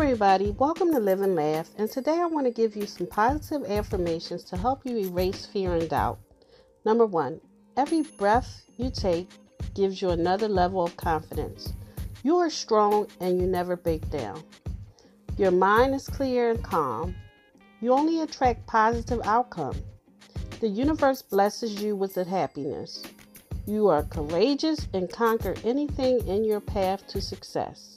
everybody, welcome to Live and Laugh, and today I want to give you some positive affirmations to help you erase fear and doubt. Number 1, every breath you take gives you another level of confidence. You are strong and you never break down. Your mind is clear and calm. You only attract positive outcomes. The universe blesses you with happiness. You are courageous and conquer anything in your path to success.